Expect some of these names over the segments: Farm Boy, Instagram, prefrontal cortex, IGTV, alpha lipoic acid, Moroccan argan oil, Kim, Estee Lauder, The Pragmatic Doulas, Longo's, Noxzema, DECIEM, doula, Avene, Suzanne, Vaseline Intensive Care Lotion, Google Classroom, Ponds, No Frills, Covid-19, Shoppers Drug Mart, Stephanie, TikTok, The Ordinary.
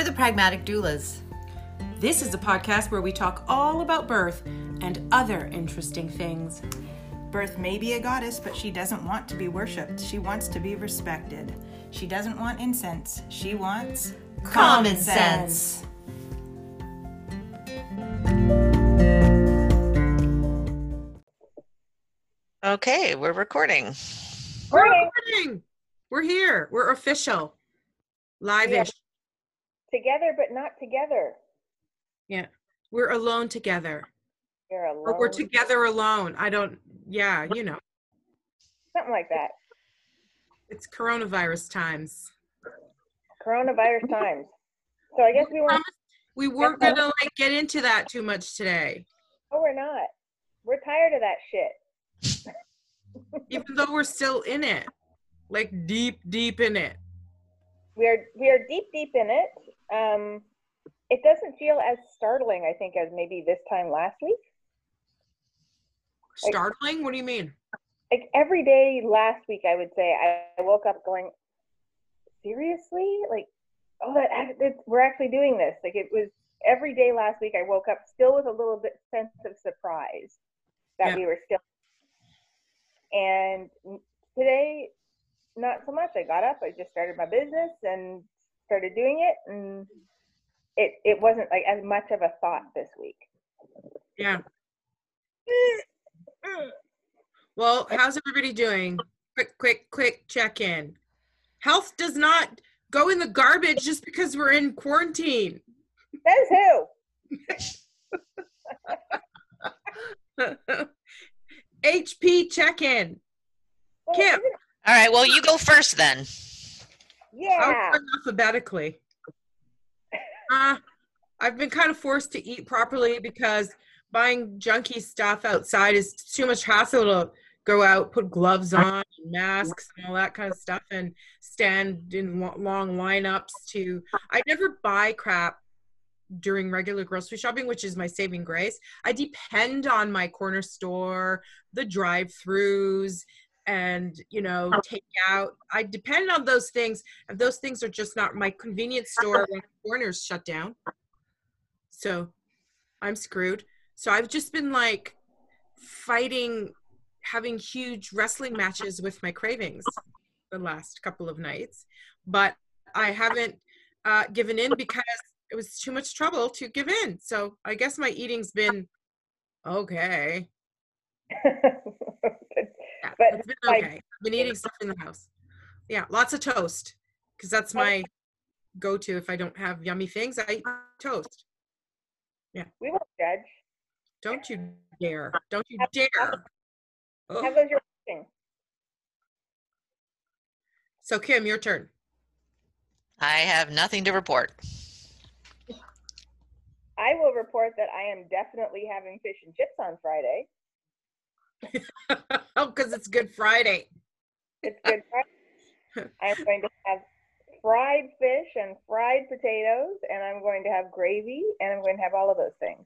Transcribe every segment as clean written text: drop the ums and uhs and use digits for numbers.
We're the Pragmatic Doulas. This is a podcast where we talk all about birth and other interesting things. Birth may be a goddess, but she doesn't want to be worshipped. She wants to be respected. She doesn't want incense. She wants common sense. Okay, we're recording. We're here. We're official. Live-ish. Yeah. Together, but not together. Yeah. We're alone together. You're alone. Or we're together alone. Yeah, you know. Something like that. It's coronavirus times. So I guess we weren't going to get into that too much today. No, we're not. We're tired of that shit. Even though we're still in it. Like deep in it. We are deep in it. It doesn't feel as startling, I think, as maybe this time last week. Startling? What do you mean? Like every day last week, I would say I woke up going, seriously? Like, oh, we're actually doing this. Like it was every day last week. I woke up still with a little bit sense of surprise that we were still. And today, not so much. I got up. I just started my business and started doing it, and it wasn't like as much of a thought this week. Yeah. Well, how's everybody doing? Quick check in. Health does not go in the garbage just because we're in quarantine. Says who? HP check in. Kim. All right, well, you go first then. Yeah. Alphabetically. I've been kind of forced to eat properly because buying junky stuff outside is too much hassle to go out, put gloves on, and masks, and all that kind of stuff, and stand in long lineups to. I never buy crap during regular grocery shopping, which is my saving grace. I depend on my corner store, the drive-thrus, and take out. I depend on those things, and those things are just not my convenience store when the corners shut down. So I'm screwed. So I've just been like fighting, having huge wrestling matches with my cravings the last couple of nights, but I haven't given in because it was too much trouble to give in. So I guess my eating's been okay. Yeah, but it's been okay. I've been eating stuff in the house. Yeah, lots of toast because that's my go-to. If I don't have yummy things, I eat toast. Yeah, we won't judge. Don't you dare! Don't you dare! How was your thing? So Kim, your turn. I have nothing to report. I will report that I am definitely having fish and chips on Friday. Oh, because it's Good Friday. I'm going to have fried fish and fried potatoes, and I'm going to have gravy, and I'm going to have all of those things.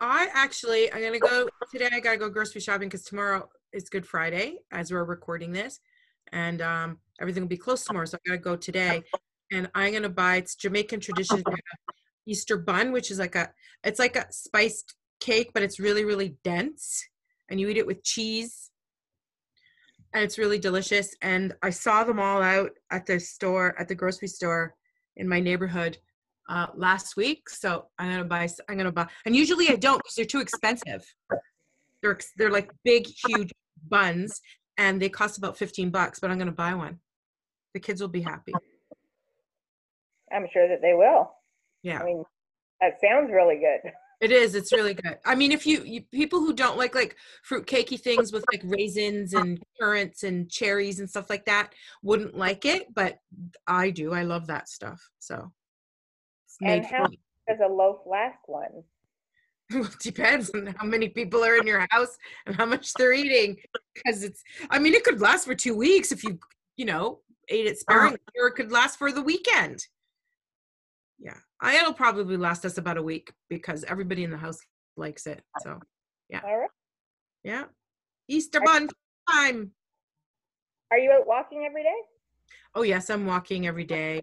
I'm going to go today. I got to go grocery shopping because tomorrow is Good Friday as we're recording this, and everything will be closed tomorrow. So I got to go today, and I'm going to buy. It's Jamaican tradition Easter bun, which is like a spiced cake, but it's really, really dense, and you eat it with cheese, and it's really delicious. And I saw them all out at the grocery store in my neighborhood last week. So I'm gonna buy, and usually I don't because they're too expensive. They're like big, huge buns, and they cost about $15, but I'm gonna buy one. The kids will be happy. I'm sure that they will. Yeah. I mean, that sounds really good. It is. It's really good. I mean, if you people who don't like fruitcakey things with like raisins and currants and cherries and stuff like that wouldn't like it, but I do. I love that stuff. So. And how much does a loaf last one? Well, it depends on how many people are in your house and how much they're eating. Because it could last for 2 weeks if you ate it sparingly, or it could last for the weekend. Yeah, it'll probably last us about a week because everybody in the house likes it. So, yeah. All right. Yeah. Easter bun time. Are you out walking every day? Oh, yes, I'm walking every day.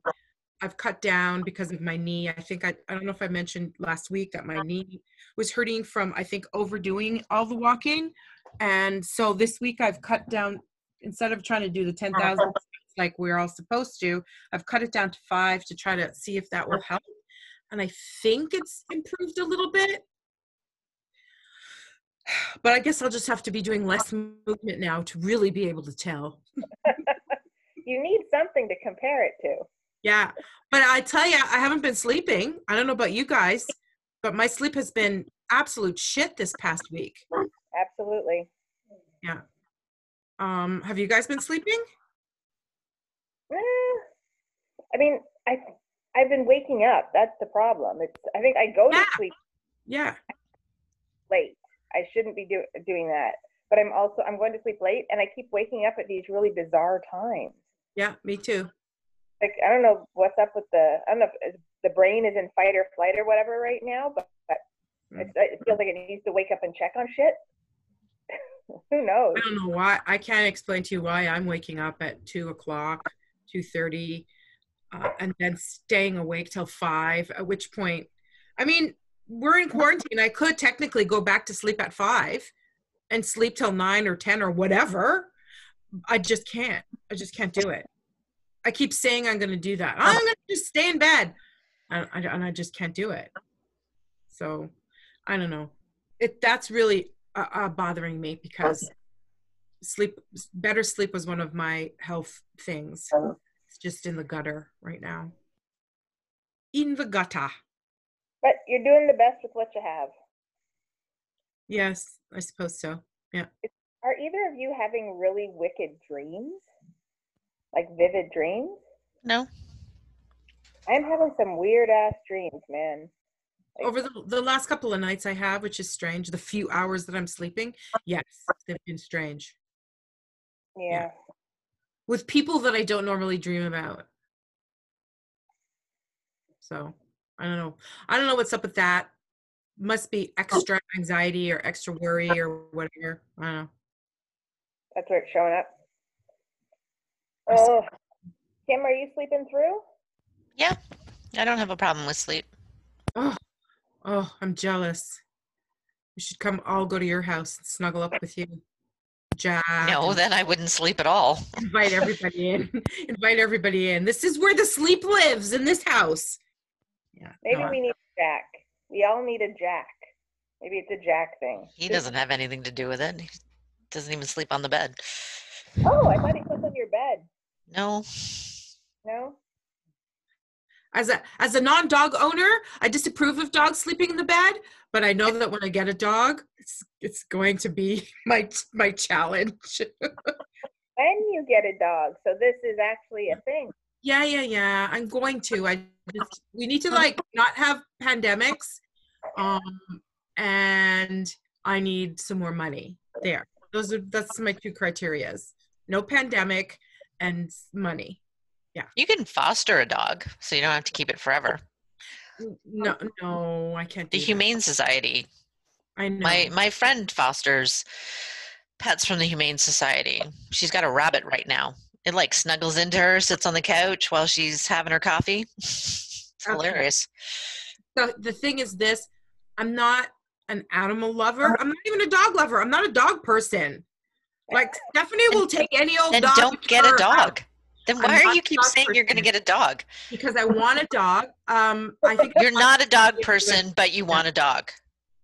I've cut down because of my knee. I think I don't know if I mentioned last week that my knee was hurting from, I think, overdoing all the walking. And so this week I've cut down, instead of trying to do the 10,000 like we're all supposed to, I've cut it down to 5 to try to see if that will help. And I think it's improved a little bit. But I guess I'll just have to be doing less movement now to really be able to tell. You need something to compare it to. Yeah. But I tell you, I haven't been sleeping. I don't know about you guys, but my sleep has been absolute shit this past week. Absolutely. Yeah. Have you guys been sleeping? I mean, I've been waking up. That's the problem. I think I go to sleep. Yeah. Late. I shouldn't be doing that, but I'm going to sleep late, and I keep waking up at these really bizarre times. Yeah, me too. Like, I don't know what's up with I don't know if the brain is in fight or flight or whatever right now, but it feels like it needs to wake up and check on shit. Who knows? I don't know why. I can't explain to you why I'm waking up at 2 o'clock, 2:30, and then staying awake till 5, at which point, I mean, we're in quarantine. I could technically go back to sleep at 5 and sleep till 9 or 10 or whatever. I just can't. I just can't do it. I keep saying I'm going to do that. I'm going to just stay in bed. And I just can't do it. So I don't know. That's really bothering me, because better sleep was one of my health things. It's just in the gutter right now. In the gutter. But you're doing the best with what you have. Yes, I suppose so. Yeah. Are either of you having really wicked dreams? Like vivid dreams? No. I'm having some weird ass dreams, man. Like, over the last couple of nights I have, which is strange, the few hours that I'm sleeping, yes, they've been strange. Yeah. With people that I don't normally dream about. So. I don't know what's up with that. Must be extra anxiety or extra worry or whatever. I don't know. That's where it's showing up. Oh, Kim, are you sleeping through? Yeah, I don't have a problem with sleep. Oh, I'm jealous. We should come all go to your house and snuggle up with you. Jack. No, then I wouldn't sleep at all. Invite everybody in. Invite everybody in. This is where the sleep lives, in this house. Yeah, maybe we need Jack. We all need a Jack. Maybe it's a Jack thing. He doesn't have anything to do with it. He doesn't even sleep on the bed. Oh, I thought he slept on your bed. No. As a non-dog owner, I disapprove of dogs sleeping in the bed, but I know that when I get a dog, it's going to be my challenge. When you get a dog, so this is actually a thing. Yeah. I'm going to. We need to not have pandemics, and I need some more money. There, that's my two criterias: no pandemic and money. Yeah. You can foster a dog, so you don't have to keep it forever. No, I can't. Humane Society. I know. My friend fosters pets from the Humane Society. She's got a rabbit right now. It snuggles into her, sits on the couch while she's having her coffee. It's hilarious. So the thing is this, I'm not an animal lover. I'm not even a dog lover. I'm not a dog person. Stephanie will take any old dog. Then don't get a dog. Then why are you keep saying you're going to get a dog? Because I want a dog. I think you're not a dog person, but you want a dog.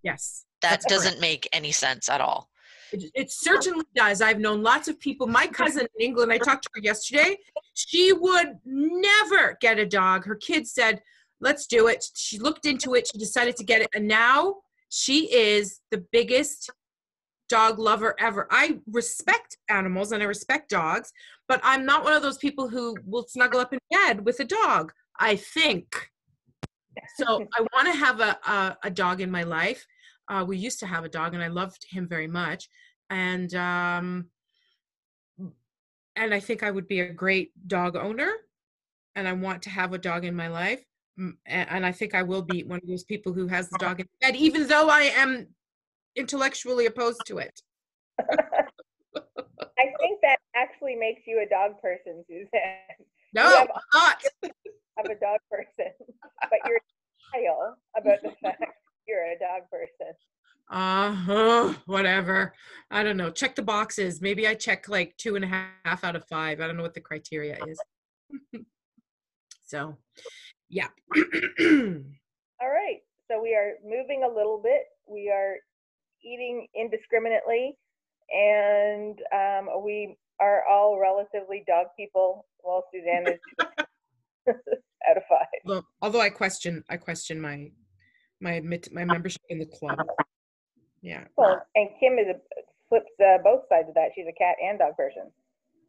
Yes. That doesn't make any sense at all. It certainly does. I've known lots of people. My cousin in England, I talked to her yesterday. She would never get a dog. Her kids said, let's do it. She looked into it. She decided to get it. And now she is the biggest dog lover ever. I respect animals and I respect dogs, but I'm not one of those people who will snuggle up in bed with a dog, I think. So I want to have a dog in my life. We used to have a dog, and I loved him very much. And I think I would be a great dog owner, and I want to have a dog in my life. And I think I will be one of those people who has the dog in bed, even though I am intellectually opposed to it. I think that actually makes you a dog person, Suzanne. No, I'm not. Have a dog whatever. I don't know. Check the boxes. Maybe I check like 2.5 out of 5. I don't know what the criteria is. So, yeah. All right. So we are moving a little bit. We are eating indiscriminately, and we are all relatively dog people. Well, Suzanne is 2 out of 5. Well, although I question my membership in the club. Yeah. Well, and Kim is flips both sides of that. She's a cat and dog person.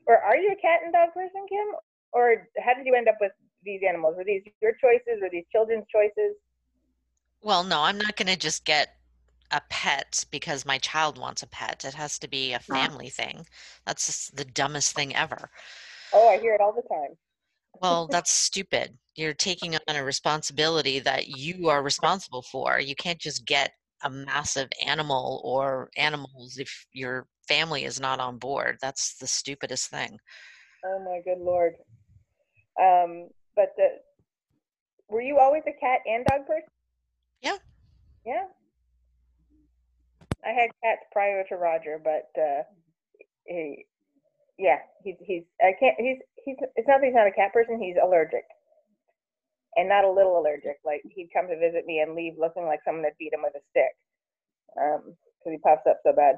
Or are you a cat and dog person, Kim? Or how did you end up with these animals? Were these your choices? Were these children's choices? Well, no, I'm not going to just get a pet because my child wants a pet. It has to be a family thing. That's just the dumbest thing ever. Oh, I hear it all the time. Well, that's stupid. You're taking on a responsibility that you are responsible for. You can't just get a massive animal or animals if your family is not on board. That's the stupidest thing. Oh my good Lord. Were you always a cat and dog person? Yeah. Yeah. I had cats prior to Roger, but it's not that he's not a cat person, he's allergic. And not a little allergic. Like, he'd come to visit me and leave looking like someone had beat him with a stick. Because he puffs up so bad.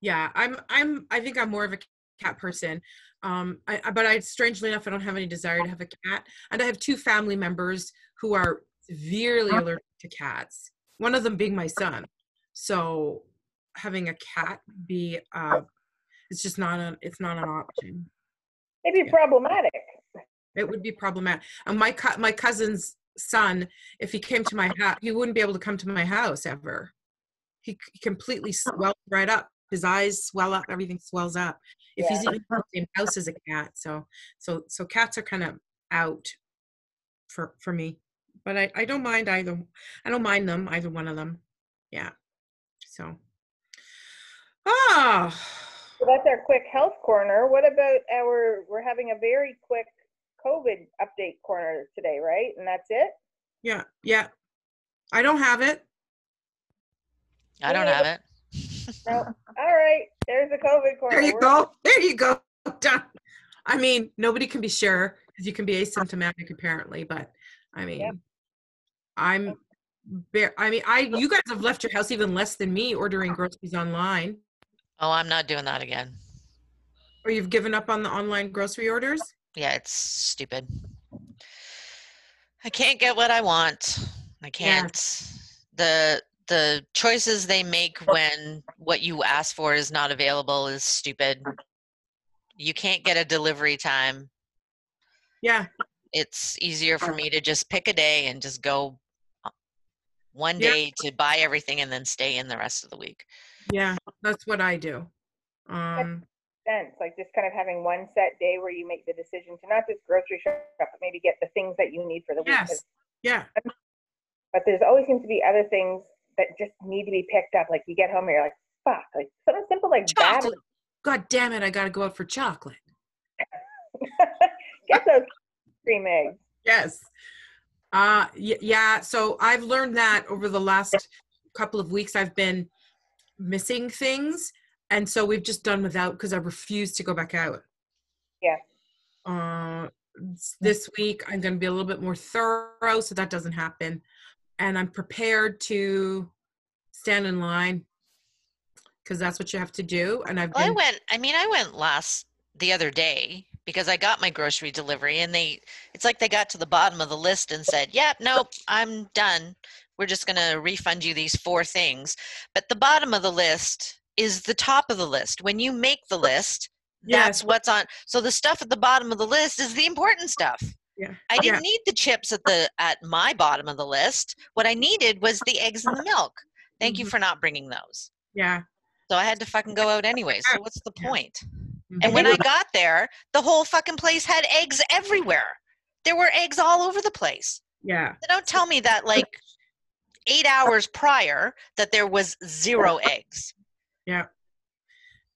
Yeah, I think I'm more of a cat person. Strangely enough, I don't have any desire to have a cat. And I have 2 family members who are severely allergic to cats. One of them being my son. So having a cat be, it's not an option. Maybe problematic. It would be problematic. And my cousin's son, if he came to my house, he wouldn't be able to come to my house ever. He completely swelled right up. His eyes swell up. Everything swells up. If he's even in the same house as a cat, so cats are kind of out for me. But I don't mind either. I don't mind them, either one of them. Yeah. So. Ah. So that's our quick health corner. What about we're having a very quick COVID update corner today, right? And that's it? Yeah. Yeah. I don't have it. I don't have it. No. All right. There's the COVID corner. There you go. There you go. Done. I mean, nobody can be sure because you can be asymptomatic apparently, but I mean, yep. You guys have left your house even less than me ordering groceries online. Oh, I'm not doing that again. Or you've given up on the online grocery orders? Yeah, it's stupid. I can't get what I want. I can't. Yeah. The choices they make when what you ask for is not available is stupid. You can't get a delivery time. Yeah. It's easier for me to just pick a day and just go one day to buy everything and then stay in the rest of the week. Yeah, that's what I do. Sense, like just kind of having one set day where you make the decision to not just grocery shop, but maybe get the things that you need for the week. Yes, yeah. But there's always seems to be other things that just need to be picked up. Like you get home and you're like, fuck, like something simple like chocolate. That. God damn it, I gotta go out for chocolate. Get those cream eggs. Yes. Yeah. So I've learned that over the last couple of weeks, I've been missing things. And so we've just done without because I refuse to go back out. Yeah. This week, I'm going to be a little bit more thorough so that doesn't happen. And I'm prepared to stand in line because that's what you have to do. And I went the other day because I got my grocery delivery and it's like they got to the bottom of the list and said, yep, yeah, nope, I'm done. We're just going to refund you these 4 things. But the bottom of the list is the top of the list. When you make the list, that's what's on. So the stuff at the bottom of the list is the important stuff. Yeah. I didn't need the chips at my bottom of the list. What I needed was the eggs and the milk. Thank you for not bringing those. Yeah. So I had to fucking go out anyway. So what's the point? Mm-hmm. And when I got there, the whole fucking place had eggs everywhere. There were eggs all over the place. Yeah. So don't tell me that like 8 hours prior that there was 0 eggs. Yeah.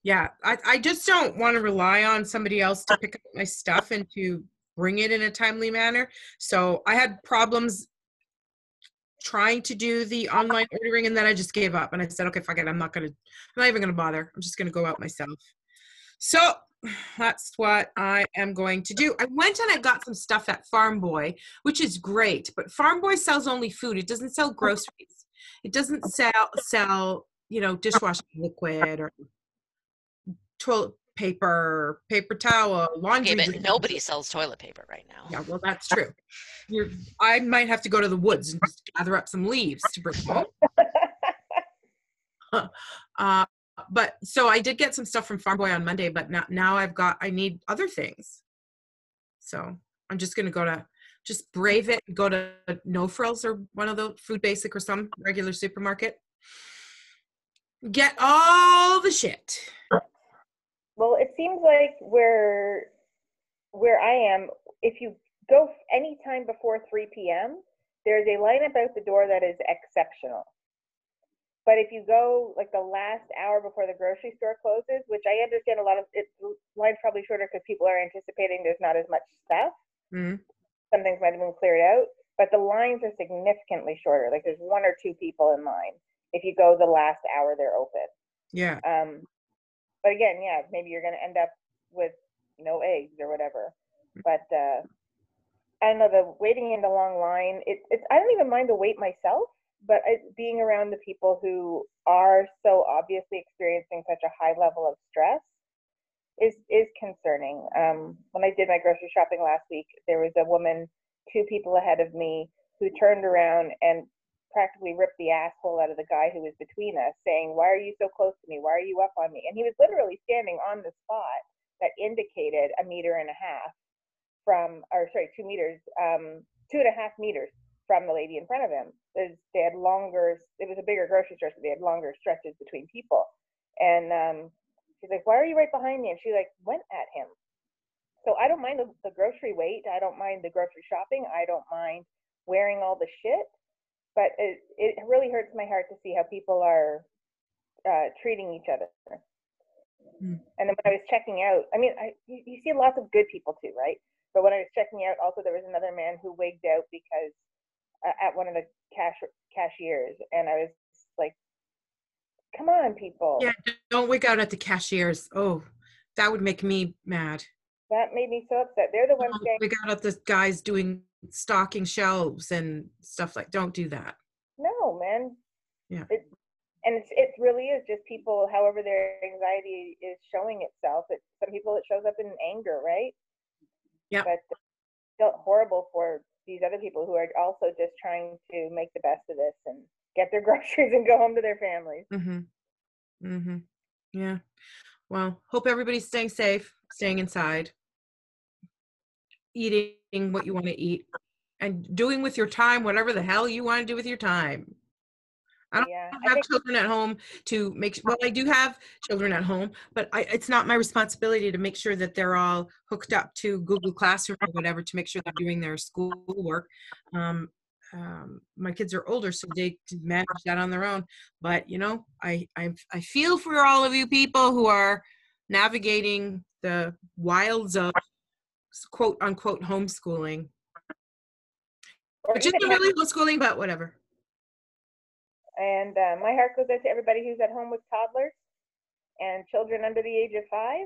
Yeah. I just don't want to rely on somebody else to pick up my stuff and to bring it in a timely manner. So I had problems trying to do the online ordering, and then I just gave up and I said, okay, fuck it. I'm not even gonna bother. I'm just gonna go out myself. So that's what I am going to do. I went and I got some stuff at Farm Boy, which is great, but Farm Boy sells only food. It doesn't sell groceries. It doesn't sell, you know, dishwashing liquid or toilet paper, paper towel, laundry. Okay, but nobody sells toilet paper right now. Yeah, well, that's true. I might have to go to the woods and just gather up some leaves to bring home. But so I did get some stuff from Farm Boy on Monday, but now I need other things. So I'm just going to go to, just brave it and go to No Frills or one of those Food Basic or some regular supermarket. Get all the shit. Well, it seems like where I am, if you go any time before 3 p.m., there's a lineup out the door that is exceptional. But if you go like the last hour before the grocery store closes, which I understand a lot of, it's line's probably shorter because people are anticipating there's not as much stuff. Mm-hmm. Some things might have been cleared out, but the lines are significantly shorter. Like there's one or two people in line if you go the last hour they're open. Yeah. But again, yeah, maybe you're going to end up with no eggs or whatever. But I don't know, the waiting in the long line, it's I don't even mind the wait myself, but being around the people who are so obviously experiencing such a high level of stress is concerning. When I did my grocery shopping last week, there was a woman, two people ahead of me, who turned around and practically ripped the asshole out of the guy who was between us, saying, "Why are you so close to me? Why are you up on me?" And he was literally standing on the spot that indicated 1.5 meters from, or sorry, 2 meters, 2.5 meters from the lady in front of him. They had longer, it was a bigger grocery store, so they had longer stretches between people. And she's like, "Why are you right behind me?" And she like went at him. So I don't mind the grocery wait. I don't mind the grocery shopping. I don't mind wearing all the shit. But it really hurts my heart to see how people are treating each other. Mm. And then when I was checking out, I mean, you see lots of good people too, right? But when I was checking out, also there was another man who wigged out because at one of the cashiers, and I was like, "Come on, people!" Yeah, don't wig out at the cashiers. Oh, that would make me mad. That made me so upset. They're the ones saying, "Wig out at the guys doing stocking shelves and stuff like." Don't do that. No, man. Yeah. It really is just people, however their anxiety is showing itself. It's some people it shows up in anger, right? Yeah. But it's still horrible for these other people who are also just trying to make the best of this and get their groceries and go home to their families. Mm-hmm. Mm-hmm. Yeah. Well, hope everybody's staying safe, staying inside, eating what you want to eat, and doing with your time whatever the hell you want to do with your time. I don't have children at home to make sure, well, I do have children at home, but it's not my responsibility to make sure that they're all hooked up to Google Classroom or whatever to make sure they're doing their school work. My kids are older, so they manage that on their own. But, you know, I feel for all of you people who are navigating the wilds of quote unquote homeschooling. Which isn't really homeschooling, but whatever. And my heart goes out to everybody who's at home with toddlers and children under the age of 5,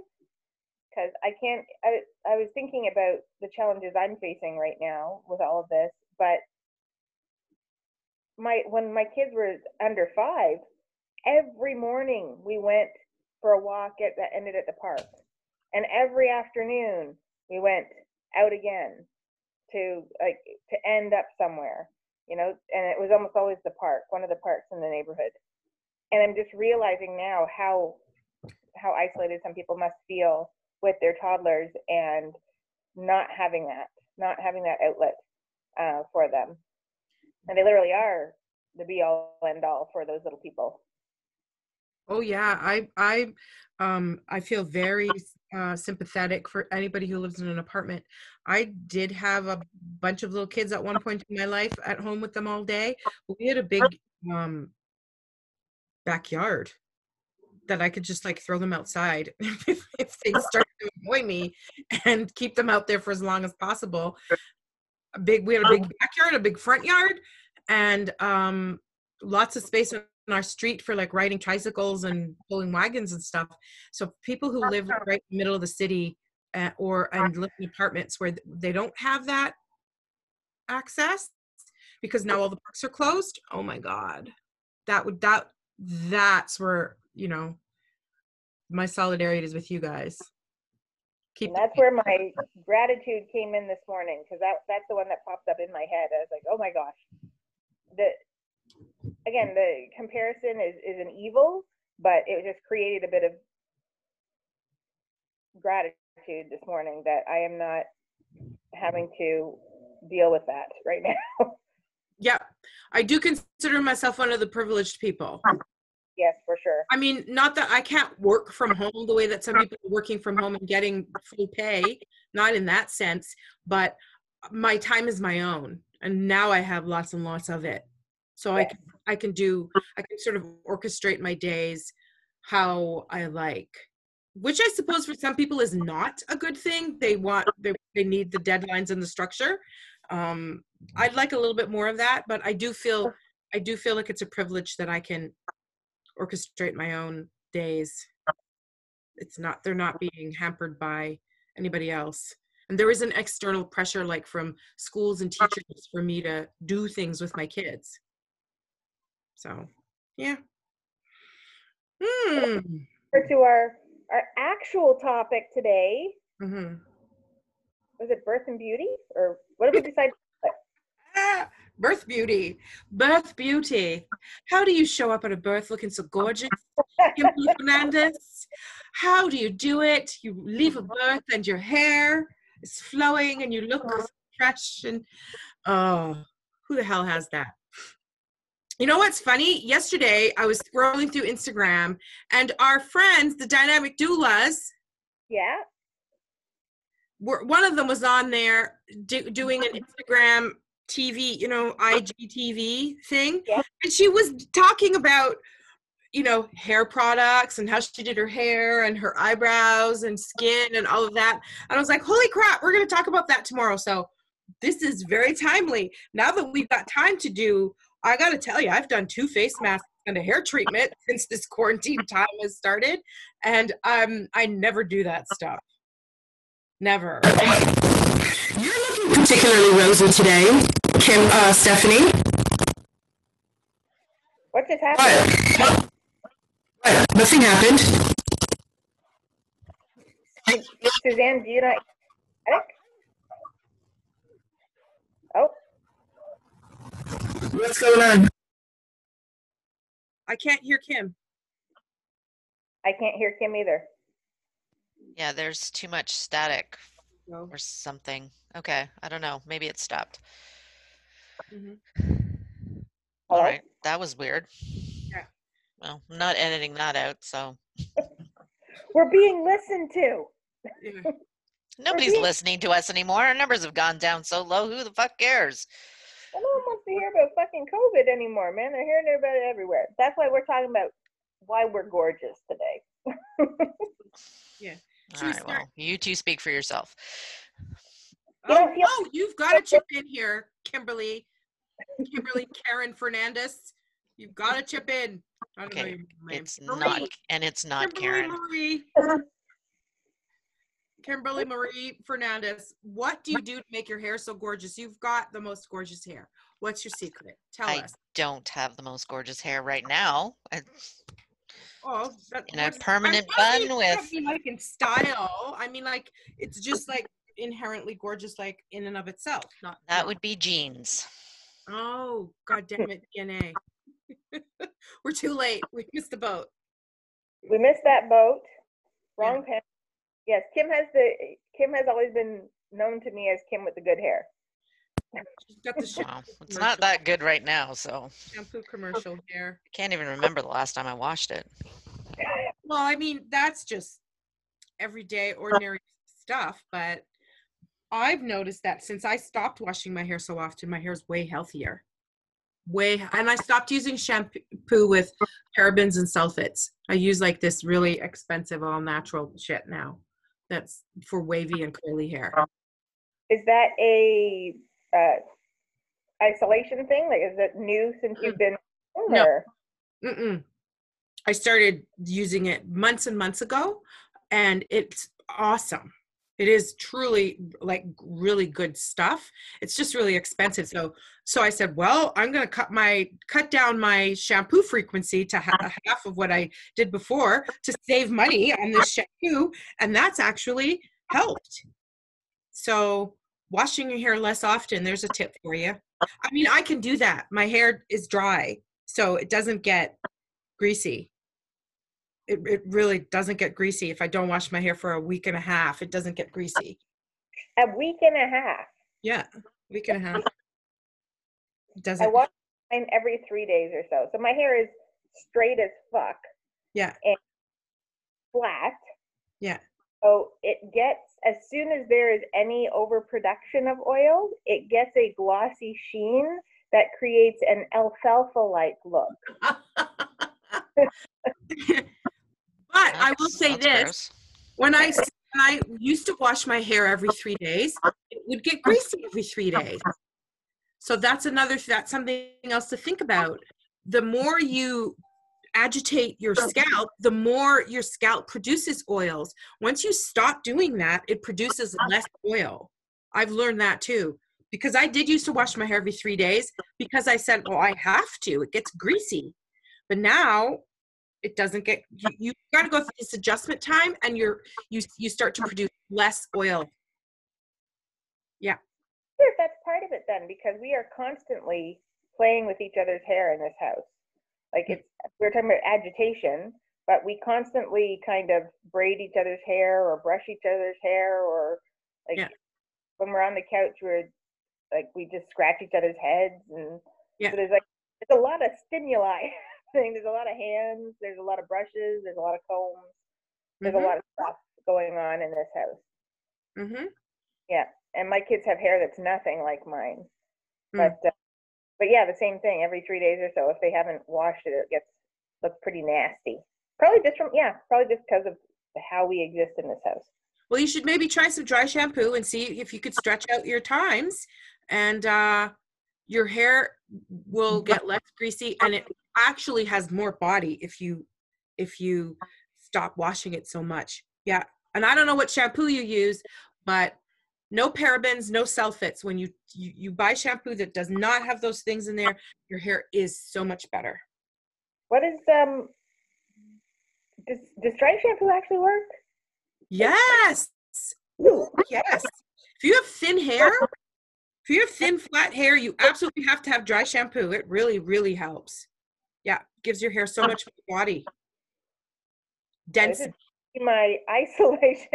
because I was thinking about the challenges I'm facing right now with all of this, but when my kids were under 5, every morning we went for a walk that ended at the park, and every afternoon we went out again to end up somewhere, you know, and it was almost always the park, one of the parks in the neighborhood. And I'm just realizing now how isolated some people must feel with their toddlers and not having that outlet for them. And they literally are the be all end all for those little people. Oh yeah, I feel very sympathetic for anybody who lives in an apartment. I did have a bunch of little kids at one point in my life at home with them all day. We had a big backyard that I could just like throw them outside if they start to annoy me and keep them out there for as long as possible. We had a big backyard, a big front yard, and lots of space on our street for like riding tricycles and pulling wagons and stuff. So people who live right in the middle of the city and live in apartments where they don't have that access because now all the parks are closed. Oh my God. That's where, you know, my solidarity is with you guys. And that's where my gratitude came in this morning, because that's the one that popped up in my head. I was like, oh my gosh. The comparison is an evil, but it just created a bit of gratitude this morning that I am not having to deal with that right now. Yeah, I do consider myself one of the privileged people. Yes, for sure. I mean, not that I can't work from home the way that some people are working from home and getting full pay, not in that sense, but my time is my own. And now I have lots and lots of it. So yes. I can sort of orchestrate my days how I like, which I suppose for some people is not a good thing. They need the deadlines and the structure. I'd like a little bit more of that, but I do feel like it's a privilege that I can orchestrate my own days. They're not being hampered by anybody else. And there is an external pressure, like from schools and teachers, for me to do things with my kids. So, yeah. To our actual topic today. Mm-hmm. Was it birth and beauty, or what did we decide? Birth beauty. How do you show up at a birth looking so gorgeous, Kim Fernandez? How do you do it? You leave a birth and your hair is flowing and you look fresh, and who the hell has that? You know what's funny? Yesterday I was scrolling through Instagram, and our friends, the Dynamic Doulas, yeah, one of them was on there doing an Instagram TV, you know, IGTV thing. Yeah. And she was talking about, you know, hair products and how she did her hair and her eyebrows and skin and all of that. And I was like, holy crap, we're going to talk about that tomorrow. So this is very timely. Now that we've got time to do, I got to tell you, I've done 2 face masks and a hair treatment since this quarantine time has started. And I never do that stuff. Never. You're looking particularly rosy today, Kim, Stephanie. What just happened? What? Nothing happened. Suzanne, do you not? Oh. What's going on? I can't hear Kim. I can't hear Kim either. Yeah, there's too much static or something. Okay, I don't know. Maybe it stopped. Mm-hmm. All right. That was weird. Yeah. Well, I'm not editing that out, so. We're being listened to. Yeah. Nobody's listening to us anymore. Our numbers have gone down so low. Who the fuck cares? No one wants to hear about fucking COVID anymore, man. They're hearing about it everywhere. That's why we're talking about why we're gorgeous today. Yeah. All right, well, you two speak for yourself. Oh, you've got to chip in here, Kimberly. Karen Fernandez, you've got to chip in. Okay, it's not Karen. Kimberly Marie Fernandez, what do you do to make your hair so gorgeous? You've got the most gorgeous hair. What's your secret? Tell us. I don't have the most gorgeous hair right now. In a permanent bun with. I mean, like in style. I mean, like it's just like inherently gorgeous, like in and of itself. That would be jeans. Oh, God damn it, DNA. We're too late. We missed the boat. We missed that boat. Wrong pen. Yes, Kim has always been known to me as Kim with the good hair. She's got the it's not that good right now, so. Shampoo commercial hair. I can't even remember the last time I washed it. Well, I mean, that's just everyday, ordinary stuff, but I've noticed that since I stopped washing my hair so often, my hair's way healthier. And I stopped using shampoo with parabens and sulfates. I use like this really expensive all natural shit now. That's for wavy and curly hair. Is that a isolation thing? Like, is it new since you've been older? No. I started using it months and months ago, and it's awesome. It is truly like really good stuff. It's just really expensive. So I said, well, I'm going to cut down my shampoo frequency to half of what I did before to save money on this shampoo. And that's actually helped. So washing your hair less often, there's a tip for you. I mean, I can do that. My hair is dry, so it doesn't get greasy. It really doesn't get greasy. If I don't wash my hair for a week and a half, it doesn't get greasy. A week and a half? Yeah, a week and a half. It doesn't. I wash mine every 3 days or so. So my hair is straight as fuck. Yeah. And flat. Yeah. So it gets, as soon as there is any overproduction of oil, it gets a glossy sheen that creates an alfalfa-like look. But I will say this, when I used to wash my hair every 3 days, it would get greasy every 3 days. So that's something else to think about. The more you agitate your scalp, the more your scalp produces oils. Once you stop doing that, it produces less oil. I've learned that too, because I did used to wash my hair every 3 days because I said, well, I have to, it gets greasy. But now it doesn't get, you got to go through this adjustment time, and you start to produce less oil. Yeah. I wonder if that's part of it then, because we are constantly playing with each other's hair in this house. Like, we're talking about agitation, but we constantly kind of braid each other's hair or brush each other's hair, or like when we're on the couch, we just scratch each other's heads. And so there's a lot of stimuli. There's a lot of hands, there's a lot of brushes, there's a lot of combs, there's a lot of stuff going on in this house. Yeah, and my kids have hair that's nothing like mine, but yeah, the same thing every 3 days or so. If they haven't washed it, it looks pretty nasty. Probably just because of how we exist in this house. Well, you should maybe try some dry shampoo and see if you could stretch out your times, and your hair will get less greasy, and it actually has more body if you stop washing it so much. Yeah. And I don't know what shampoo you use, but no parabens, no sulfates. When you buy shampoo that does not have those things in there, your hair is so much better. What is does dry shampoo actually work? Yes. Ooh, yes. If you have thin, flat hair, you absolutely have to have dry shampoo. It really, really helps. Yeah, gives your hair so much body density. My isolation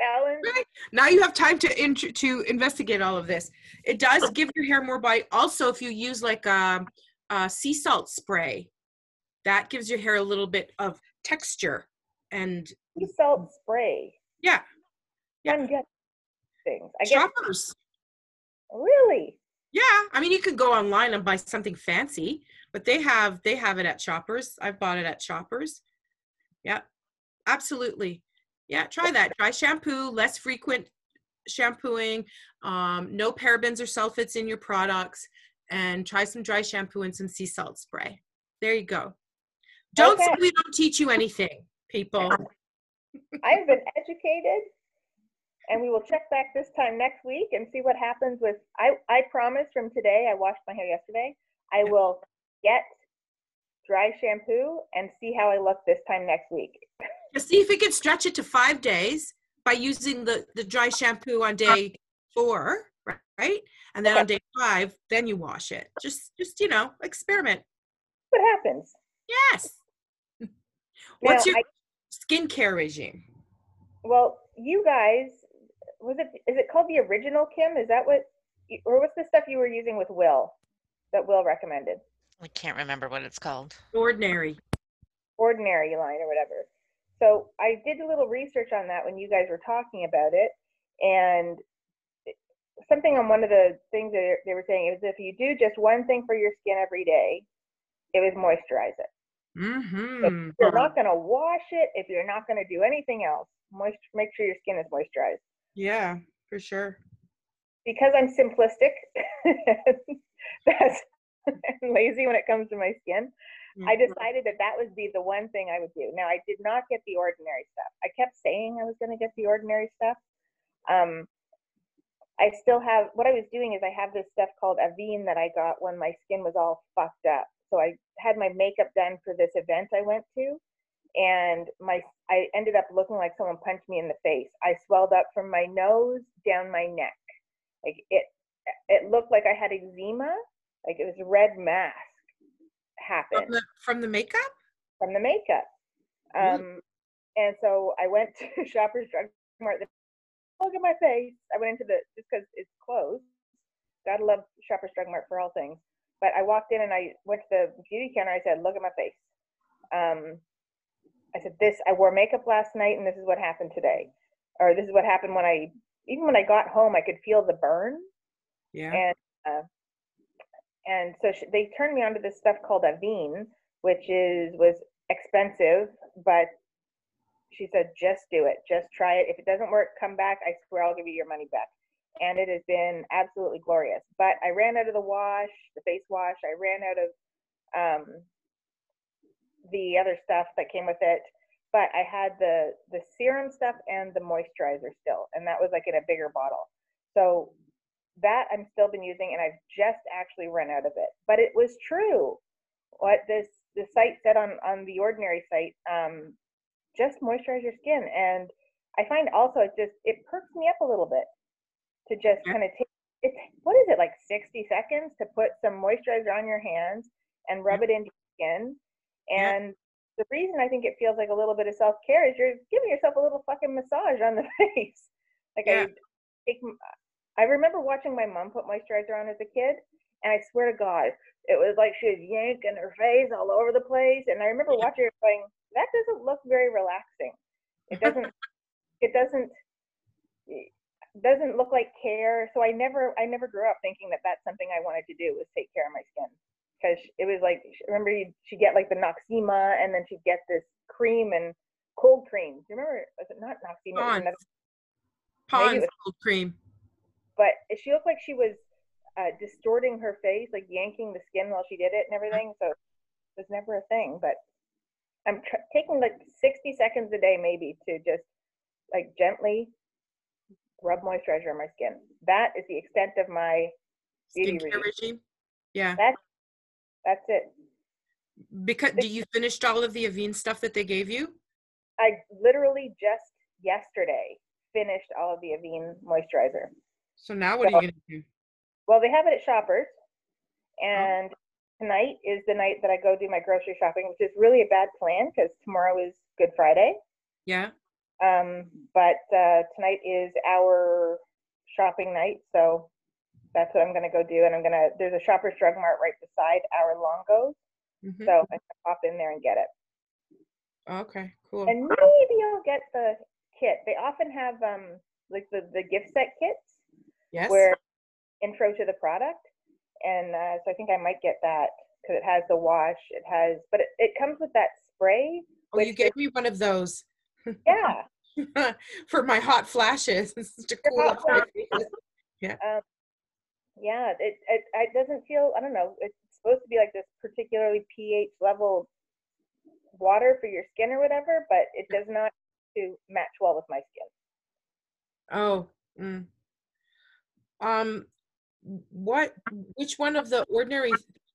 challenge. Right? Now you have time to investigate all of this. It does give your hair more body. Also, if you use like a sea salt spray, that gives your hair a little bit of texture. And sea salt spray. Yeah. Yeah. I'm getting things. Shoppers. Really? Yeah. I mean, you could go online and buy something fancy, but they have it at Shoppers. I've bought it at Shoppers. Yeah, absolutely. Yeah. Try that. Dry shampoo, less frequent shampooing, no parabens or sulfates in your products, and try some dry shampoo and some sea salt spray. There you go. Don't say we don't teach you anything, people. I've been educated. And we will check back this time next week and see what happens with, I promise from today, I washed my hair yesterday, I will get dry shampoo and see how I look this time next week. See if we can stretch it to 5 days by using the dry shampoo on day 4, right? And then on day 5, then you wash it. Just experiment. What happens? Yes. What's your skincare regime? Well, you guys, is it called the original Kim? Is that what's the stuff you were using with Will that Will recommended? I can't remember what it's called. Ordinary line or whatever. So I did a little research on that when you guys were talking about it, and something on one of the things that they were saying is if you do just one thing for your skin every day, it would moisturize it. If you're not going to wash it, if you're not going to do anything else, make sure your skin is moisturized. Yeah, for sure. Because I'm simplistic, that's lazy when it comes to my skin. Mm-hmm. I decided that would be the one thing I would do. Now, I did not get the ordinary stuff. I kept saying I was going to get the ordinary stuff. I still have, what I was doing is I have this stuff called Avene that I got when my skin was all fucked up. So I had my makeup done for this event I went to, and I ended up looking like someone punched me in the face. I swelled up from my nose down my neck. Like it looked like I had eczema. Like it was a red mask happened. From the makeup? From the makeup. And so I went to Shoppers Drug Mart. Look at my face. I went into just because it's closed. Gotta love Shoppers Drug Mart for all things. But I walked in and I went to the beauty counter. I said, look at my face. I said, I wore makeup last night and this is what happened today. Or this is what happened even when I got home, I could feel the burn. Yeah. And so they turned me onto this stuff called Avene, which was expensive, but she said, just do it. Just try it. If it doesn't work, come back. I swear I'll give you your money back. And it has been absolutely glorious. But I ran out of the face wash. I ran out of the other stuff that came with it. But I had the serum stuff and the moisturizer still. And that was like in a bigger bottle. So that I'm still been using, and I've just actually run out of it. But it was true what the site said on the ordinary site. Just moisturize your skin. And I find also it perks me up a little bit to just kind of take it. What is it, like 60 seconds to put some moisturizer on your hands and rub it into your skin? And the reason I think it feels like a little bit of self-care is you're giving yourself a little fucking massage on the face. Like I remember watching my mom put moisturizer on as a kid, and I swear to God, it was like she was yanking her face all over the place. And I remember watching her going, that doesn't look very relaxing. It doesn't look like care. So I never grew up thinking that that's something I wanted to do, was take care of my skin. Because it was like, remember she'd get like the Noxzema, and then she'd get this cream and cold cream. Do you remember? Was it not Noxzema? Ponds cold cream. But she looked like she was distorting her face, like yanking the skin while she did it and everything. So it was never a thing, but I'm taking like 60 seconds a day maybe to just like gently rub moisturizer on my skin. That is the extent of my beauty regime. Yeah. That's it. Because do you finished all of the Avene stuff that they gave you? I literally just yesterday finished all of the Avene moisturizer. So now what are you going to do? Well, they have it at Shoppers, and tonight is the night that I go do my grocery shopping, which is really a bad plan because tomorrow is Good Friday. Yeah. But tonight is our shopping night, so that's what I'm going to go do. And there's a Shoppers Drug Mart right beside our Longo's, so I'm going to pop in there and get it. Okay, cool. And maybe I'll get the kit. They often have like the gift set kits. Yes. Where intro to the product, and so I think I might get that because it has the wash. It has, but it comes with that spray. Oh, you gave me one of those. Yeah. For my hot flashes. To cool up. Yeah. Yeah. It doesn't feel. I don't know. It's supposed to be like this particularly pH level water for your skin or whatever, but it does not to match well with my skin. Oh. Mm. Which one of the ordinary,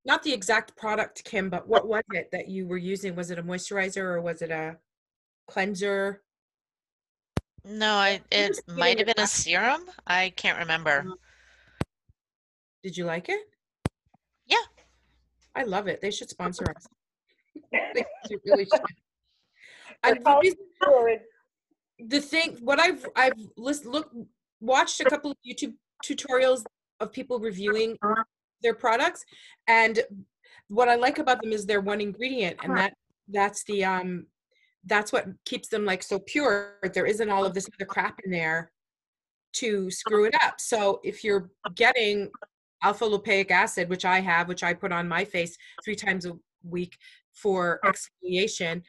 not the exact product, Kim, but what was it that you were using? Was it a moisturizer or was it a cleanser? No, it might have been a serum. I can't remember. Did you like it? Yeah. I love it. They should sponsor us. They really should. I've watched a couple of YouTube tutorials of people reviewing their products, and what I like about them is they're one ingredient, and that's what keeps them like so pure. There isn't all of this other crap in there to screw it up. So if you're getting alpha lipoic acid, which I have, which I put on my face 3 times a week for exfoliation,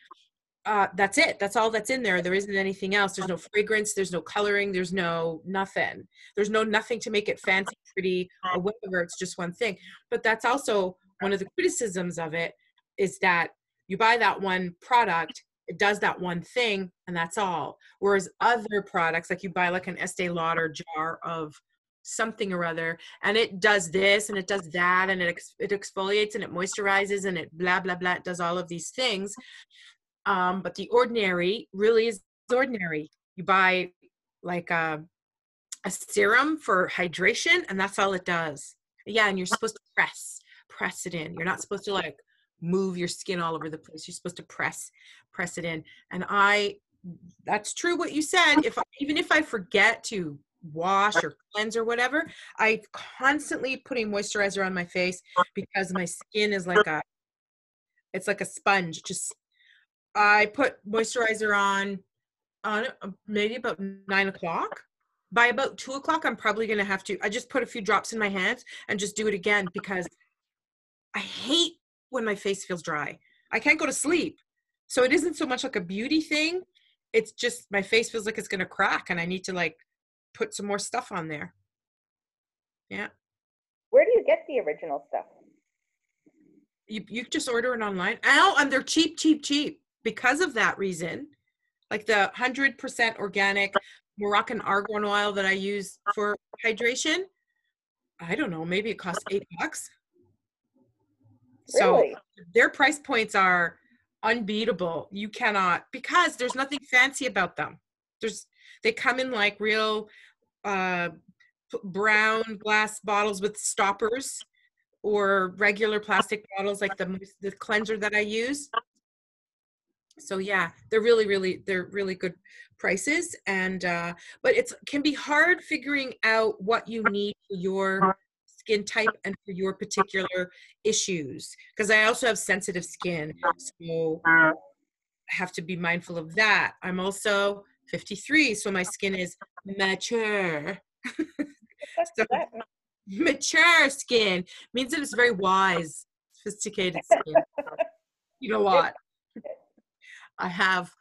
that's it. That's all that's in there. There isn't anything else. There's no fragrance. There's no coloring. There's no nothing. There's no nothing to make it fancy, pretty, or whatever. It's just one thing. But that's also one of the criticisms of it, is that you buy that one product, it does that one thing, and that's all. Whereas other products, like you buy like an Estee Lauder jar of something or other, and it does this and it does that, and it exfoliates and it moisturizes and it blah, blah, blah. It does all of these things. But The Ordinary really is ordinary. You buy like a serum for hydration, and that's all it does. Yeah, and you're supposed to press it in. You're not supposed to like move your skin all over the place. You're supposed to press it in. And that's true what you said. Even if I forget to wash or cleanse or whatever, I constantly putting moisturizer on my face, because my skin is like it's like a sponge. Just, I put moisturizer on maybe about 9 o'clock. By about 2 o'clock, I'm probably going to have to, I just put a few drops in my hands and just do it again, because I hate when my face feels dry. I can't go to sleep. So it isn't so much like a beauty thing. It's just my face feels like it's going to crack, and I need to like put some more stuff on there. Yeah. Where do you get the original stuff? You just order it online. Oh, and they're cheap. Because of that reason, like the 100% organic Moroccan argan oil that I use for hydration, I don't know, maybe it costs $8. Really? So their price points are unbeatable. You cannot, because there's nothing fancy about them. They come in like real brown glass bottles with stoppers, or regular plastic bottles like the cleanser that I use. So yeah, they're really good prices, and but it can be hard figuring out what you need for your skin type and for your particular issues, because I also have sensitive skin, so I have to be mindful of that. I'm also 53, so my skin is mature. Mature skin means that it's very wise, sophisticated skin. You know what? I have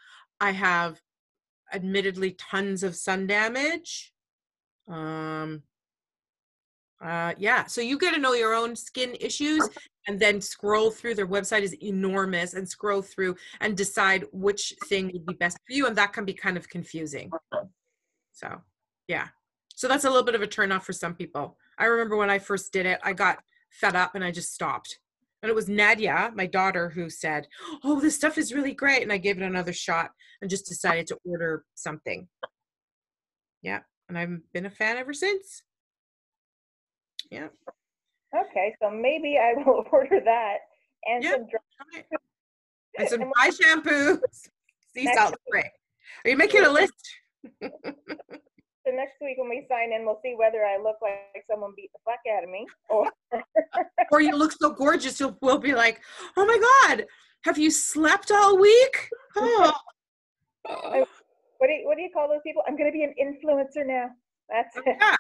admittedly tons of sun damage. Yeah, so you got to know your own skin issues, and then scroll through. Their website is enormous, and scroll through and decide which thing would be best for you, and that can be kind of confusing. So, yeah. So that's a little bit of a turnoff for some people. I remember when I first did it, I got fed up and I just stopped. And it was Nadia, my daughter, who said, "Oh, this stuff is really great." And I gave it another shot and just decided to order something. Yeah. And I've been a fan ever since. Yeah. Okay. So maybe I will order that and some dry and some dry shampoo. Sea salt spray. Are you making a list? So next week when we sign in, we'll see whether I look like someone beat the fuck out of me, or or you look so gorgeous, we'll be like, "Oh my God, have you slept all week?" Oh. What do you call those people? I'm going to be an influencer now. That's it.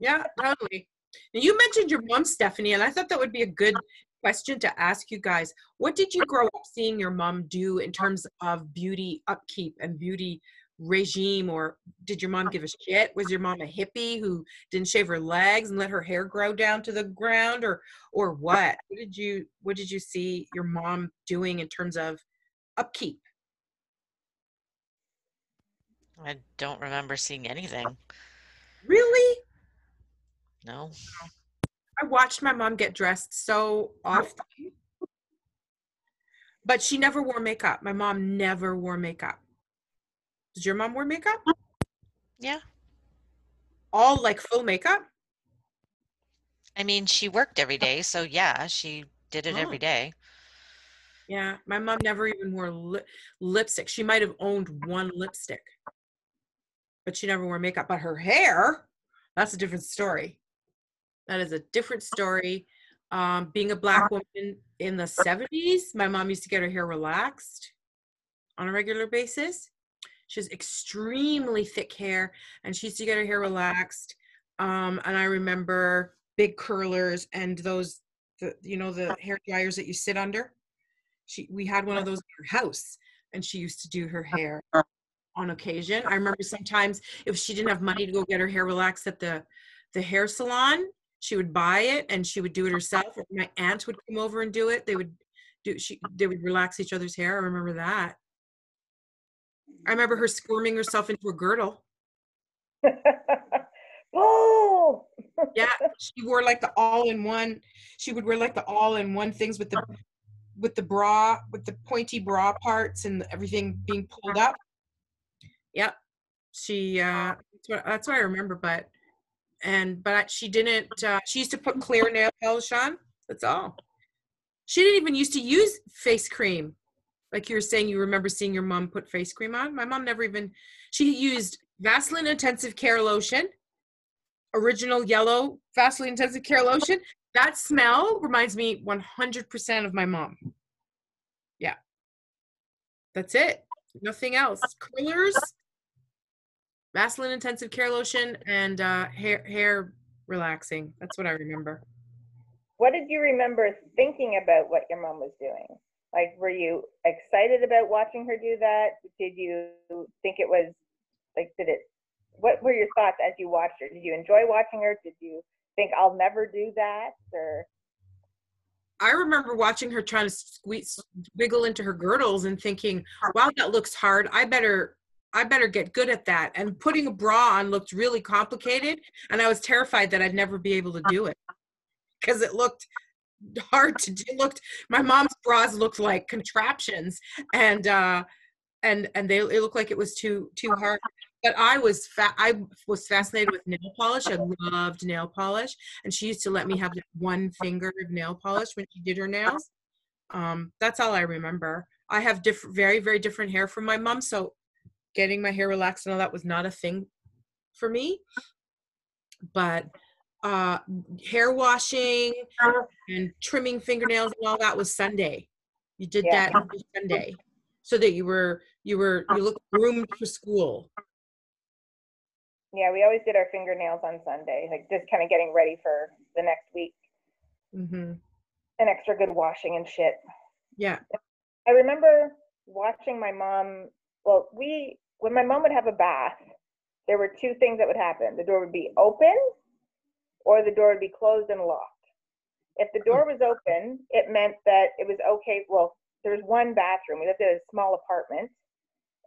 Yeah, totally. Now, you mentioned your mom, Stephanie, and I thought that would be a good question to ask you guys. What did you grow up seeing your mom do in terms of beauty upkeep and beauty regime? Or did your mom give a shit? Was your mom a hippie who didn't shave her legs and let her hair grow down to the ground, or what? What did you see your mom doing in terms of upkeep? I don't remember seeing anything. Really? No. I watched my mom get dressed so often, but she never wore makeup. My mom never wore makeup. Did your mom wear makeup? Yeah. All like full makeup? I mean, she worked every day, so yeah, she did it every day. Yeah, my mom never even wore lipstick. She might have owned one lipstick, but she never wore makeup. But her hair, that's a different story. That is a different story. Being a Black woman in the 70s, my mom used to get her hair relaxed on a regular basis. She has extremely thick hair, and she used to get her hair relaxed. And I remember big curlers and those, the hair dryers that you sit under. We had one of those in our house. and she used to do her hair on occasion. I remember sometimes if she didn't have money to go get her hair relaxed at the hair salon, she would buy it and she would do it herself. Or my aunt would come over and do it. They would relax each other's hair. I remember that. I remember her squirming herself into a girdle. Oh! Yeah, she wore like the all-in-one. She would wear like the all-in-one things with the bra, with the pointy bra parts and everything being pulled up. Yep, she. That's what I remember. But she didn't. She used to put clear nail polish on. That's all. She didn't even used to use face cream. Like you were saying, you remember seeing your mom put face cream on. My mom never even. She used Vaseline Intensive Care Lotion. Original yellow Vaseline Intensive Care Lotion. That smell reminds me 100% of my mom. Yeah. That's it. Nothing else. Curlers, Vaseline Intensive Care Lotion, and hair relaxing. That's what I remember. What did you remember thinking about what your mom was doing? Like, were you excited about watching her do that? Did you think it was, like, what were your thoughts as you watched her? Did you enjoy watching her? Did you think I'll never do that? Or I remember watching her trying to wiggle into her girdles and thinking, wow, that looks hard. I better get good at that. And putting a bra on looked really complicated. And I was terrified that I'd never be able to do it because it looked hard to do. My mom's bras looked like contraptions and it looked like it was too hard. But I was fascinated with nail polish. I loved nail polish, and she used to let me have one finger of nail polish when she did her nails. That's all I remember. I have very, very different hair from my mom, so getting my hair relaxed and all that was not a thing for me. But hair washing and trimming fingernails and all that was Sunday. You did that every Sunday, so that you looked groomed for school. Yeah, we always did our fingernails on Sunday, like just kind of getting ready for the next week. Mm-hmm. An extra good washing and shit. Yeah. I remember watching my mom, when my mom would have a bath, there were two things that would happen. The door would be open or the door would be closed and locked. If the door was open, it meant that it was okay. Well, there was one bathroom. We lived in a small apartment.